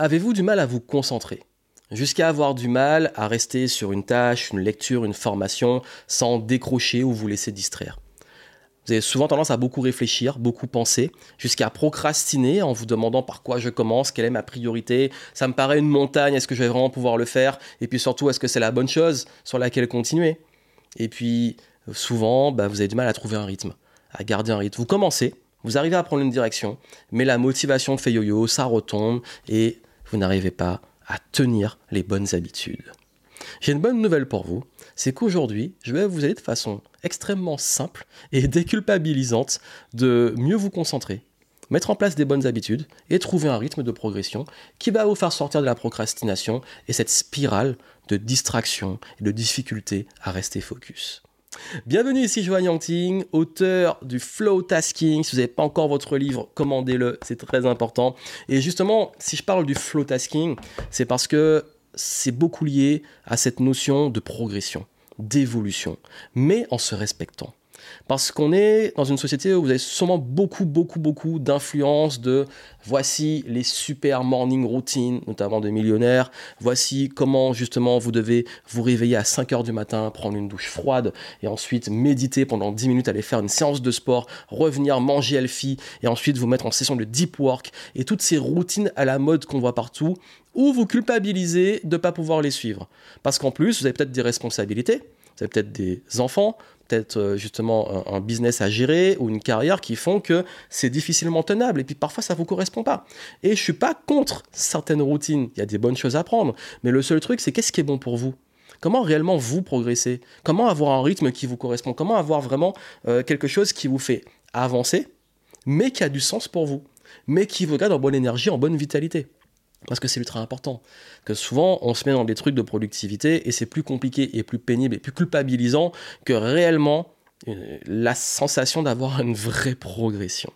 Avez-vous du mal à vous concentrer ? Jusqu'à avoir du mal à rester sur une tâche, une lecture, une formation, sans décrocher ou vous laisser distraire. Vous avez souvent tendance à beaucoup réfléchir, beaucoup penser, jusqu'à procrastiner en vous demandant par quoi je commence, quelle est ma priorité, ça me paraît une montagne, est-ce que je vais vraiment pouvoir le faire ? Et puis surtout, est-ce que c'est la bonne chose sur laquelle continuer ? Et puis souvent, vous avez du mal à trouver un rythme, à garder un rythme. Vous commencez, vous arrivez à prendre une direction, mais la motivation fait yo-yo, ça retombe et vous n'arrivez pas à tenir les bonnes habitudes. J'ai une bonne nouvelle pour vous, c'est qu'aujourd'hui, je vais vous aider de façon extrêmement simple et déculpabilisante de mieux vous concentrer, mettre en place des bonnes habitudes et trouver un rythme de progression qui va vous faire sortir de la procrastination et cette spirale de distraction et de difficulté à rester focus. Bienvenue, ici Johann Yanting, auteur du Flow Tasking. Si vous n'avez pas encore votre livre, commandez-le, c'est très important. Et justement, si je parle du Flow Tasking, c'est parce que c'est beaucoup lié à cette notion de progression, d'évolution, mais en se respectant. Parce qu'on est dans une société où vous avez sûrement beaucoup d'influences de voici les super morning routines, notamment de millionnaires, voici comment justement vous devez vous réveiller à 5h du matin, prendre une douche froide et ensuite méditer pendant 10 minutes, aller faire une séance de sport, revenir manger healthy et ensuite vous mettre en session de deep work et toutes ces routines à la mode qu'on voit partout où vous culpabilisez de ne pas pouvoir les suivre. Parce qu'en plus, vous avez peut-être des responsabilités, vous avez peut-être des enfants, peut-être justement un business à gérer ou une carrière qui font que c'est difficilement tenable et puis parfois ça ne vous correspond pas. Et je ne suis pas contre certaines routines, il y a des bonnes choses à prendre, mais le seul truc c'est qu'est-ce qui est bon pour vous ? Comment réellement vous progresser ? Comment avoir un rythme qui vous correspond ? Comment avoir vraiment quelque chose qui vous fait avancer mais qui a du sens pour vous, mais qui vous garde en bonne énergie, en bonne vitalité ? Parce que c'est ultra important, que souvent on se met dans des trucs de productivité et c'est plus compliqué et plus pénible et plus culpabilisant que réellement la sensation d'avoir une vraie progression.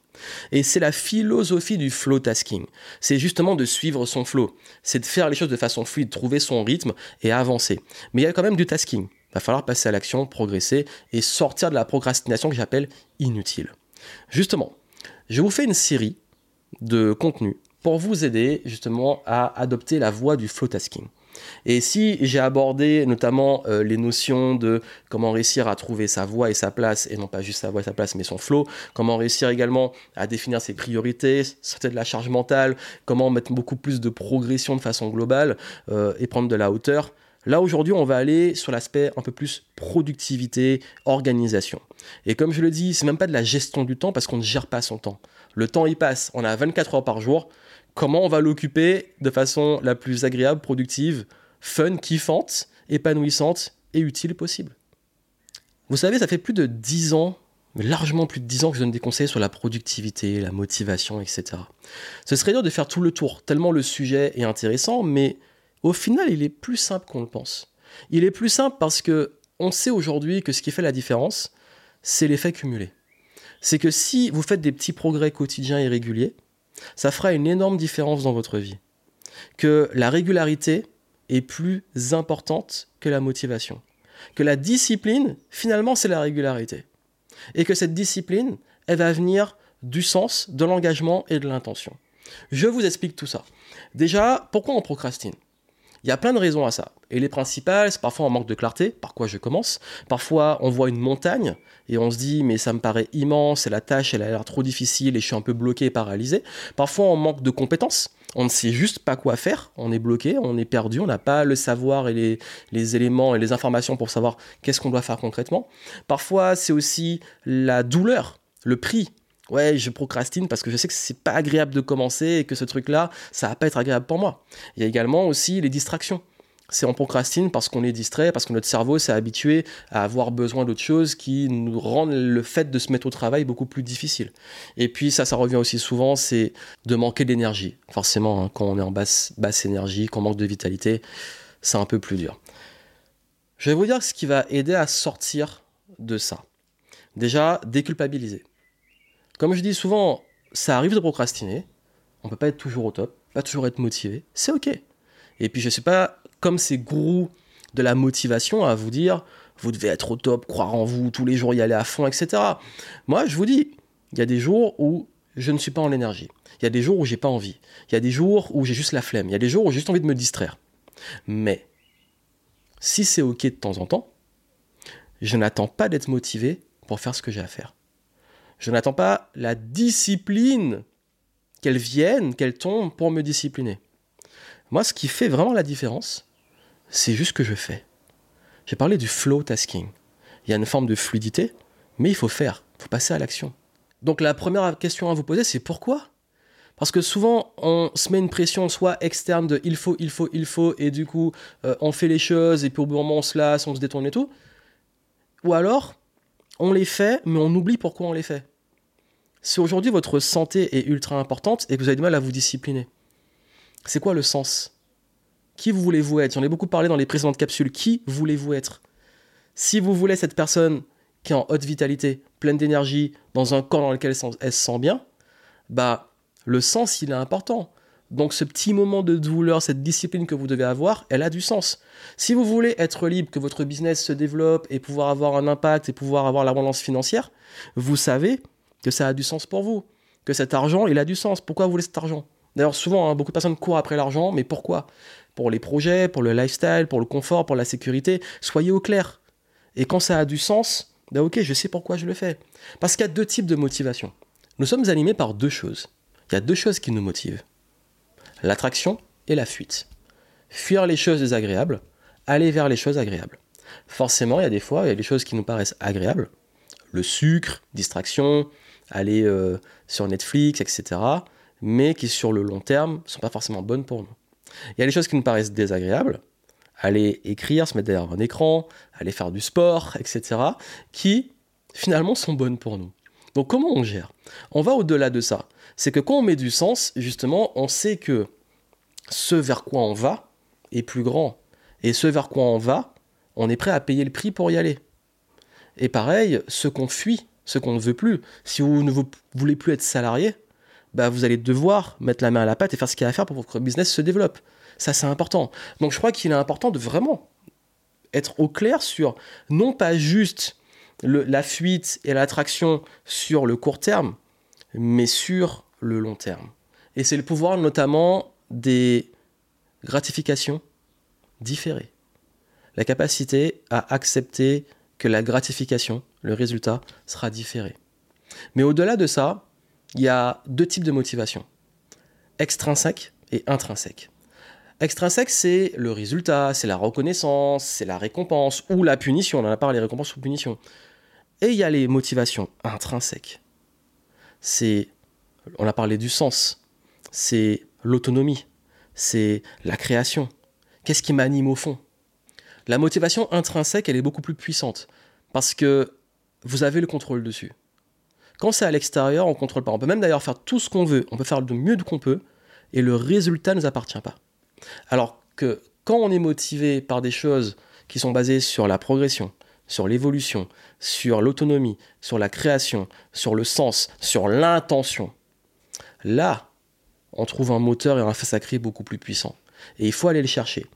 Et c'est la philosophie du flow tasking, c'est justement de suivre son flow, c'est de faire les choses de façon fluide, trouver son rythme et avancer. Mais il y a quand même du tasking, il va falloir passer à l'action, progresser et sortir de la procrastination que j'appelle inutile. Justement, je vous fais une série de contenus pour vous aider justement à adopter la voie du flow tasking. Et si j'ai abordé notamment les notions de comment réussir à trouver sa voie et sa place, et non pas juste sa voie et sa place, mais son flow, comment réussir également à définir ses priorités, sortir de la charge mentale, comment mettre beaucoup plus de progression de façon globale et prendre de la hauteur, là, aujourd'hui, on va aller sur l'aspect un peu plus productivité, organisation. Et comme je le dis, c'est même pas de la gestion du temps parce qu'on ne gère pas son temps. Le temps, il passe. On a 24 heures par jour. Comment on va l'occuper de façon la plus agréable, productive, fun, kiffante, épanouissante et utile possible ? Vous savez, ça fait plus de 10 ans, largement plus de 10 ans que je donne des conseils sur la productivité, la motivation, etc. Ce serait dur de faire tout le tour, tellement le sujet est intéressant, mais au final, il est plus simple qu'on le pense. Il est plus simple parce qu'on sait aujourd'hui que ce qui fait la différence, c'est l'effet cumulé. C'est que si vous faites des petits progrès quotidiens et réguliers, ça fera une énorme différence dans votre vie. Que la régularité est plus importante que la motivation. Que la discipline, finalement, c'est la régularité. Et que cette discipline, elle va venir du sens, de l'engagement et de l'intention. Je vous explique tout ça. Déjà, pourquoi on procrastine ? Il y a plein de raisons à ça. Et les principales, c'est parfois on manque de clarté, par quoi je commence. Parfois, on voit une montagne et on se dit « mais ça me paraît immense, et la tâche, elle a l'air trop difficile et je suis un peu bloqué et paralysé ». Parfois, on manque de compétences, on ne sait juste pas quoi faire, on est bloqué, on est perdu, on n'a pas le savoir et les éléments et les informations pour savoir qu'est-ce qu'on doit faire concrètement. Parfois, c'est aussi la douleur, le prix. Ouais, je procrastine parce que je sais que c'est pas agréable de commencer et que ce truc-là, ça va pas être agréable pour moi. Il y a également aussi les distractions. C'est on procrastine parce qu'on est distrait, parce que notre cerveau s'est habitué à avoir besoin d'autres choses qui nous rendent le fait de se mettre au travail beaucoup plus difficile. Et puis ça revient aussi souvent, c'est de manquer d'énergie. Forcément, hein, quand on est en basse énergie, qu'on manque de vitalité, c'est un peu plus dur. Je vais vous dire ce qui va aider à sortir de ça. Déjà, déculpabiliser. Comme je dis souvent, ça arrive de procrastiner, on ne peut pas être toujours au top, pas toujours être motivé, c'est ok. Et puis je ne suis pas comme ces gourous de la motivation à vous dire, vous devez être au top, croire en vous, tous les jours y aller à fond, etc. Moi je vous dis, il y a des jours où je ne suis pas en l'énergie. Il y a des jours où j'ai pas envie. Il y a des jours où j'ai juste la flemme. Il y a des jours où j'ai juste envie de me distraire. Mais si c'est ok de temps en temps, je n'attends pas d'être motivé pour faire ce que j'ai à faire. Je n'attends pas la discipline, qu'elle vienne, qu'elle tombe pour me discipliner. Moi, ce qui fait vraiment la différence, c'est juste ce que je fais. J'ai parlé du flow tasking. Il y a une forme de fluidité, mais il faut faire, il faut passer à l'action. Donc la première question à vous poser, c'est pourquoi ? Parce que souvent, on se met une pression soit externe de il faut, et du coup, on fait les choses, et puis au bout d'un moment, on se lasse, on se détourne et tout. Ou alors, on les fait, mais on oublie pourquoi on les fait. Si aujourd'hui, votre santé est ultra importante et que vous avez du mal à vous discipliner, c'est quoi le sens ? Qui vous voulez-vous être ? J'en ai beaucoup parlé dans les précédentes capsules. Qui voulez-vous être ? Si vous voulez cette personne qui est en haute vitalité, pleine d'énergie, dans un corps dans lequel elle se sent bien, bah, le sens, il est important. Donc ce petit moment de douleur, cette discipline que vous devez avoir, elle a du sens. Si vous voulez être libre, que votre business se développe et pouvoir avoir un impact et pouvoir avoir l'abondance financière, vous savez que ça a du sens pour vous, que cet argent, il a du sens. Pourquoi vous voulez cet argent ? D'ailleurs, souvent, beaucoup de personnes courent après l'argent, mais pourquoi ? Pour les projets, pour le lifestyle, pour le confort, pour la sécurité. Soyez au clair. Et quand ça a du sens, ben ok, je sais pourquoi je le fais. Parce qu'il y a deux types de motivation. Nous sommes animés par deux choses. Il y a deux choses qui nous motivent. L'attraction et la fuite. Fuir les choses désagréables, aller vers les choses agréables. Forcément, il y a des fois, il y a des choses qui nous paraissent agréables. Le sucre, distraction, aller sur Netflix, etc. Mais qui, sur le long terme, ne sont pas forcément bonnes pour nous. Il y a des choses qui nous paraissent désagréables. Aller écrire, se mettre derrière un écran, aller faire du sport, etc. qui, finalement, sont bonnes pour nous. Donc, comment on gère ? On va au-delà de ça. C'est que quand on met du sens, justement, on sait que ce vers quoi on va est plus grand. Et ce vers quoi on va, on est prêt à payer le prix pour y aller. Et pareil, ce qu'on fuit, ce qu'on ne veut plus, si vous ne voulez plus être salarié, bah vous allez devoir mettre la main à la pâte et faire ce qu'il y a à faire pour que votre business se développe. Ça, c'est important. Donc, je crois qu'il est important de vraiment être au clair sur, non pas juste la fuite et l'attraction sur le court terme, mais sur le long terme. Et c'est le pouvoir notamment des gratifications différées. La capacité à accepter que la gratification, le résultat, sera différé. Mais au-delà de ça, il y a deux types de motivations. Extrinsèque et intrinsèque. Extrinsèque, c'est le résultat, c'est la reconnaissance, c'est la récompense ou la punition. On en a parlé, les récompenses ou punitions. Et il y a les motivations intrinsèques. On a parlé du sens, c'est l'autonomie, c'est la création. Qu'est-ce qui m'anime au fond ? La motivation intrinsèque, elle est beaucoup plus puissante parce que vous avez le contrôle dessus. Quand c'est à l'extérieur, on ne contrôle pas. On peut même d'ailleurs faire tout ce qu'on veut, on peut faire le mieux qu'on peut et le résultat ne nous appartient pas. Alors que quand on est motivé par des choses qui sont basées sur la progression, sur l'évolution, sur l'autonomie, sur la création, sur le sens, sur l'intention. Là, on trouve un moteur et un fait sacré beaucoup plus puissant. Et il faut aller le chercher.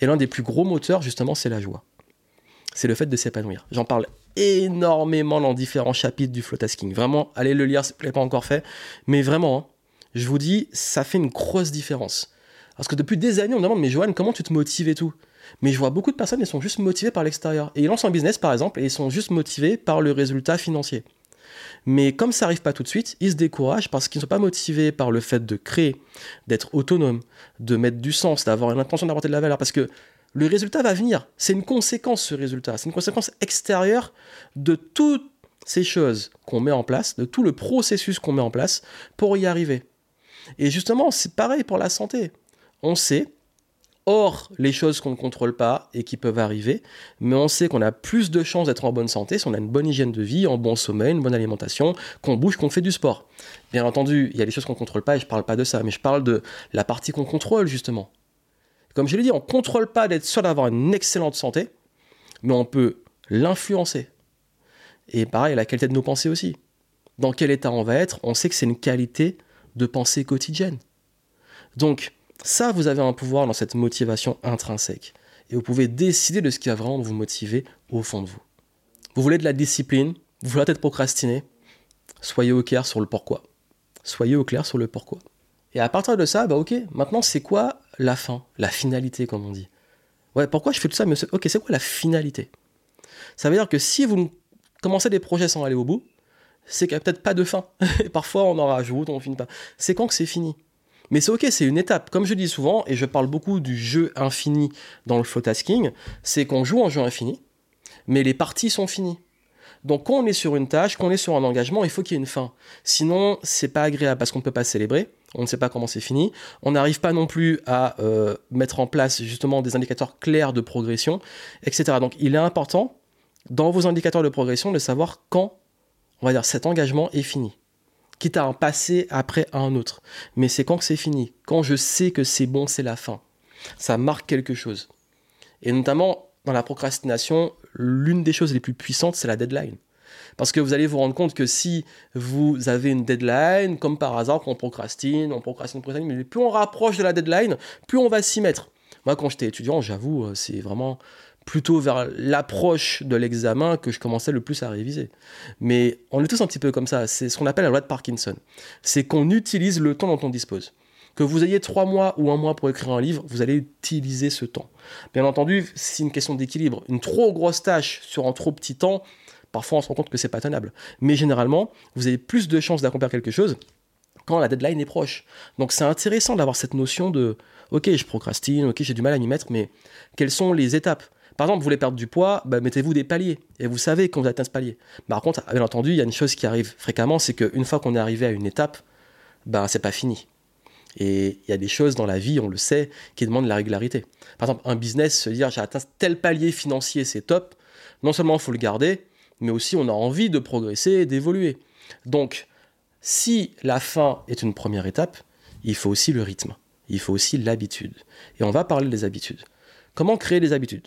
Et l'un des plus gros moteurs, justement, c'est la joie. C'est le fait de s'épanouir. J'en parle énormément dans différents chapitres du Flow Tasking. Vraiment, allez le lire si vous ne l'avez pas encore fait. Mais vraiment, je vous dis, ça fait une grosse différence. Parce que depuis des années, on me demande, mais Johan, comment tu te motives et tout ? Mais je vois beaucoup de personnes, elles sont juste motivées par l'extérieur. Et ils lancent un business, par exemple, et ils sont juste motivés par le résultat financier. Mais comme ça n'arrive pas tout de suite, ils se découragent parce qu'ils ne sont pas motivés par le fait de créer, d'être autonome, de mettre du sens, d'avoir une intention d'apporter de la valeur. Parce que le résultat va venir. C'est une conséquence, ce résultat. C'est une conséquence extérieure de toutes ces choses qu'on met en place, de tout le processus qu'on met en place pour y arriver. Et justement, c'est pareil pour la santé. On sait... Or, les choses qu'on ne contrôle pas et qui peuvent arriver, mais on sait qu'on a plus de chances d'être en bonne santé si on a une bonne hygiène de vie, un bon sommeil, une bonne alimentation, qu'on bouge, qu'on fait du sport. Bien entendu, il y a des choses qu'on ne contrôle pas et je ne parle pas de ça, mais je parle de la partie qu'on contrôle justement. Comme je l'ai dit, on ne contrôle pas d'être sûr d'avoir une excellente santé, mais on peut l'influencer. Et pareil, la qualité de nos pensées aussi. Dans quel état on va être, on sait que c'est une qualité de pensée quotidienne. Donc, ça, vous avez un pouvoir dans cette motivation intrinsèque. Et vous pouvez décider de ce qui va vraiment vous motiver au fond de vous. Vous voulez de la discipline, vous voulez peut-être procrastiner, soyez au clair sur le pourquoi. soyez au clair sur le pourquoi. Et à partir de ça, bah ok, maintenant c'est quoi la fin, la finalité comme on dit. Ouais, pourquoi je fais tout ça, mais ok, c'est quoi la finalité? Ça veut dire que si vous commencez des projets sans aller au bout, c'est qu'il n'y a peut-être pas de fin. Et parfois on en rajoute, on ne finit pas. C'est quand que c'est fini? Mais c'est ok, c'est une étape. Comme je dis souvent, et je parle beaucoup du jeu infini dans le flow tasking, c'est qu'on joue en jeu infini, mais les parties sont finies. Donc quand on est sur une tâche, quand on est sur un engagement, il faut qu'il y ait une fin. Sinon, c'est pas agréable parce qu'on ne peut pas célébrer, on ne sait pas comment c'est fini, on n'arrive pas non plus à mettre en place justement des indicateurs clairs de progression, etc. Donc il est important, dans vos indicateurs de progression, de savoir quand, on va dire, cet engagement est fini. Quitte à en passer après à un autre. Mais c'est quand que c'est fini. Quand je sais que c'est bon, c'est la fin. Ça marque quelque chose. Et notamment, dans la procrastination, l'une des choses les plus puissantes, c'est la deadline. Parce que vous allez vous rendre compte que si vous avez une deadline, comme par hasard, qu'on procrastine, mais plus on rapproche de la deadline, plus on va s'y mettre. Moi, quand j'étais étudiant, j'avoue, c'est vraiment plutôt vers l'approche de l'examen que je commençais le plus à réviser. Mais on est tous un petit peu comme ça. C'est ce qu'on appelle la loi de Parkinson. C'est qu'on utilise le temps dont on dispose. Que vous ayez 3 mois ou 1 mois pour écrire un livre, vous allez utiliser ce temps. Bien entendu, c'est une question d'équilibre. Une trop grosse tâche sur un trop petit temps, parfois on se rend compte que c'est pas tenable. Mais généralement, vous avez plus de chances d'accomplir quelque chose quand la deadline est proche. Donc c'est intéressant d'avoir cette notion de « Ok, je procrastine, ok, j'ai du mal à m'y mettre, mais quelles sont les étapes ?» Par exemple, vous voulez perdre du poids, bah mettez-vous des paliers. Et vous savez quand vous atteint ce palier. Par contre, bien entendu, il y a une chose qui arrive fréquemment, c'est qu'une fois qu'on est arrivé à une étape, bah, c'est pas fini. Et il y a des choses dans la vie, on le sait, qui demandent de la régularité. Par exemple, un business, se dire « j'ai atteint tel palier financier, c'est top », non seulement il faut le garder, mais aussi on a envie de progresser et d'évoluer. Donc, si la fin est une première étape, il faut aussi le rythme, il faut aussi l'habitude. Et on va parler des habitudes. Comment créer des habitudes ?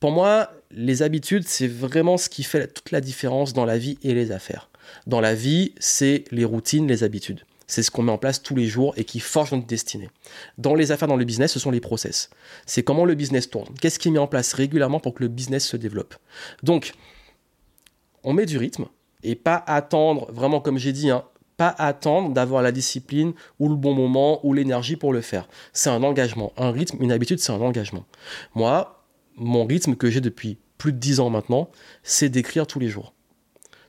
Pour moi, les habitudes, c'est vraiment ce qui fait toute la différence dans la vie et les affaires. Dans la vie, c'est les routines, les habitudes. C'est ce qu'on met en place tous les jours et qui forge notre destinée. Dans les affaires, dans le business, ce sont les process. C'est comment le business tourne. Qu'est-ce qui est mis en place régulièrement pour que le business se développe. Donc, on met du rythme et pas attendre, vraiment comme j'ai dit, pas attendre d'avoir la discipline ou le bon moment ou l'énergie pour le faire. C'est un engagement. Un rythme, une habitude, c'est un engagement. Moi, mon rythme que j'ai depuis plus de 10 ans maintenant, c'est d'écrire tous les jours.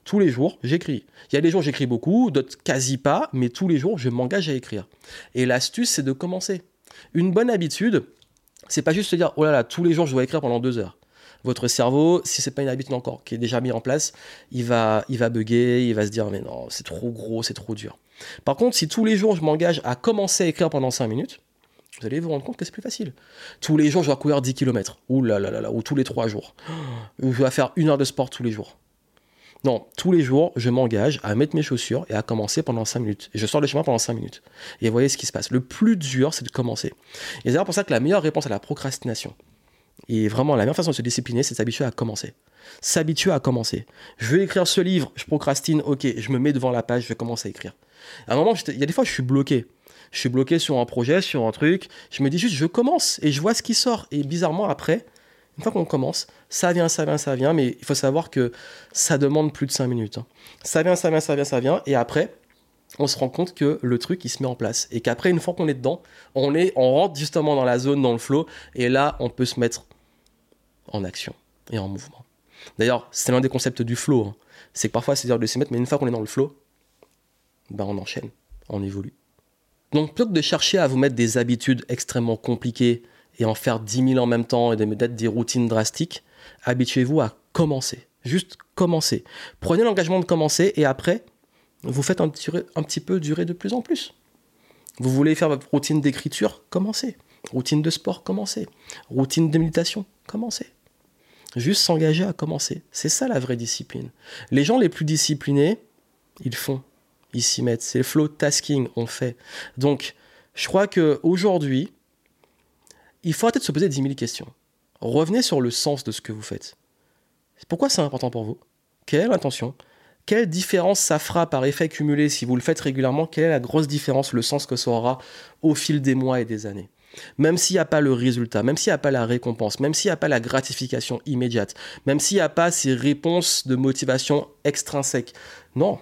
Tous les jours, j'écris. Il y a des jours, j'écris beaucoup, d'autres quasi pas, mais tous les jours, je m'engage à écrire. Et l'astuce, c'est de commencer. Une bonne habitude, c'est pas juste se dire « Oh là là, tous les jours, je dois écrire pendant 2 heures ». Votre cerveau, si ce n'est pas une habitude encore, qui est déjà mise en place, il va bugger, il va se dire « Mais non, c'est trop gros, c'est trop dur ». Par contre, si tous les jours, je m'engage à commencer à écrire pendant 5 minutes, vous allez vous rendre compte que c'est plus facile. Tous les jours, je dois courir 10 km. Ouh là là là là, ou tous les 3 jours. Ou je dois faire 1 heure de sport tous les jours. Non, tous les jours, je m'engage à mettre mes chaussures et à commencer pendant 5 minutes. Et je sors de chez moi pendant 5 minutes. Et vous voyez ce qui se passe. Le plus dur, c'est de commencer. Et c'est d'ailleurs pour ça que la meilleure réponse à la procrastination, et vraiment la meilleure façon de se discipliner, c'est de s'habituer à commencer. S'habituer à commencer. Je vais écrire ce livre, je procrastine, ok, je me mets devant la page, je commence à écrire. À un moment, il y a des fois, je suis bloqué. Je suis bloqué sur un projet, sur un truc. Je me dis juste, je commence et je vois ce qui sort. Et bizarrement, après, une fois qu'on commence, ça vient. Mais il faut savoir que ça demande plus de 5 minutes. Ça vient. Et après, on se rend compte que le truc, il se met en place. Et qu'après, une fois qu'on est dedans, on rentre justement dans la zone, dans le flow. Et là, on peut se mettre en action et en mouvement. D'ailleurs, c'est l'un des concepts du flow. C'est que parfois, c'est dur de s'y mettre. Mais une fois qu'on est dans le flow, ben, on enchaîne, on évolue. Donc plutôt que de chercher à vous mettre des habitudes extrêmement compliquées et en faire 10 000 en même temps et de mettre des routines drastiques, habituez-vous à commencer. Juste commencer. Prenez l'engagement de commencer et après, vous faites un petit peu durer de plus en plus. Vous voulez faire votre routine d'écriture, commencez. Routine de sport, commencez. Routine de méditation, commencez. Juste s'engager à commencer. C'est ça la vraie discipline. Les gens les plus disciplinés, ils font. Ils s'y mettent. C'est le flow tasking, on fait. Donc, je crois qu'aujourd'hui, il faut arrêter de se poser 10 000 questions. Revenez sur le sens de ce que vous faites. Pourquoi c'est important pour vous? Quelle est l'intention? Quelle différence ça fera par effet cumulé si vous le faites régulièrement? Quelle est la grosse différence, le sens que ça aura au fil des mois et des années? Même s'il n'y a pas le résultat, même s'il n'y a pas la récompense, même s'il n'y a pas la gratification immédiate, même s'il n'y a pas ces réponses de motivation extrinsèques. Non.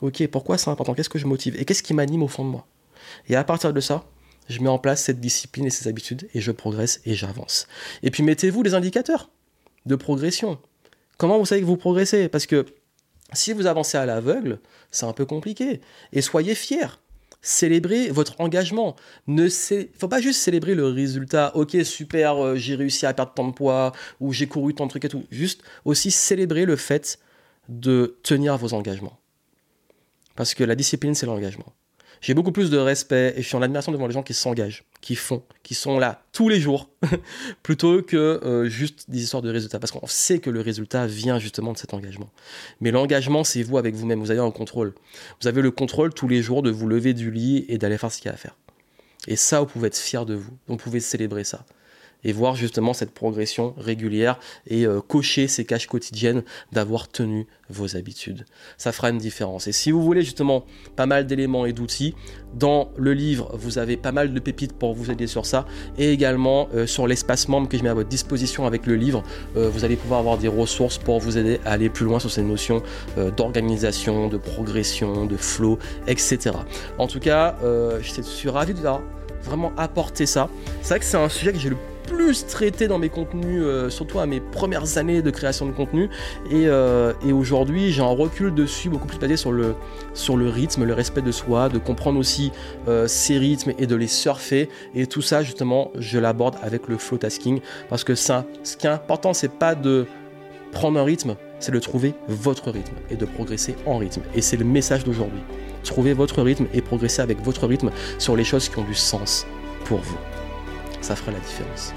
Ok, pourquoi c'est important? Qu'est-ce que je motive? Et qu'est-ce qui m'anime au fond de moi? Et à partir de ça, je mets en place cette discipline et ces habitudes et je progresse et j'avance. Et puis mettez-vous des indicateurs de progression. Comment vous savez que vous progressez? Parce que si vous avancez à l'aveugle, c'est un peu compliqué. Et soyez fiers. Célébrez votre engagement. Faut pas juste célébrer le résultat. Ok, super, j'ai réussi à perdre tant de poids ou j'ai couru tant de trucs et tout. Juste aussi célébrer le fait de tenir vos engagements. Parce que la discipline, c'est l'engagement. J'ai beaucoup plus de respect et je suis en admiration devant les gens qui s'engagent, qui font, qui sont là tous les jours, plutôt que juste des histoires de résultats. Parce qu'on sait que le résultat vient justement de cet engagement. Mais l'engagement, c'est vous avec vous-même. Vous avez un contrôle. Vous avez le contrôle tous les jours de vous lever du lit et d'aller faire ce qu'il y a à faire. Et ça, vous pouvez être fier de vous. Vous pouvez célébrer ça. Et voir justement cette progression régulière et cocher ces caches quotidiennes d'avoir tenu vos habitudes. Ça fera une différence. Et si vous voulez justement pas mal d'éléments et d'outils, dans le livre, vous avez pas mal de pépites pour vous aider sur ça. Et également sur l'espace membre que je mets à votre disposition avec le livre, vous allez pouvoir avoir des ressources pour vous aider à aller plus loin sur ces notions d'organisation, de progression, de flow, etc. En tout cas, je suis ravi de vraiment apporter ça. C'est vrai que c'est un sujet que j'ai le plus traité dans mes contenus, surtout à mes premières années de création de contenu, et aujourd'hui j'ai un recul dessus beaucoup plus basé sur le rythme, le respect de soi, de comprendre aussi ces rythmes et de les surfer, et tout ça justement je l'aborde avec le flow tasking, parce que ça, ce qui est important, c'est pas de prendre un rythme, c'est de trouver votre rythme et de progresser en rythme, et c'est le message d'aujourd'hui. Trouvez votre rythme et progressez avec votre rythme sur les choses qui ont du sens pour vous. Ça fera la différence.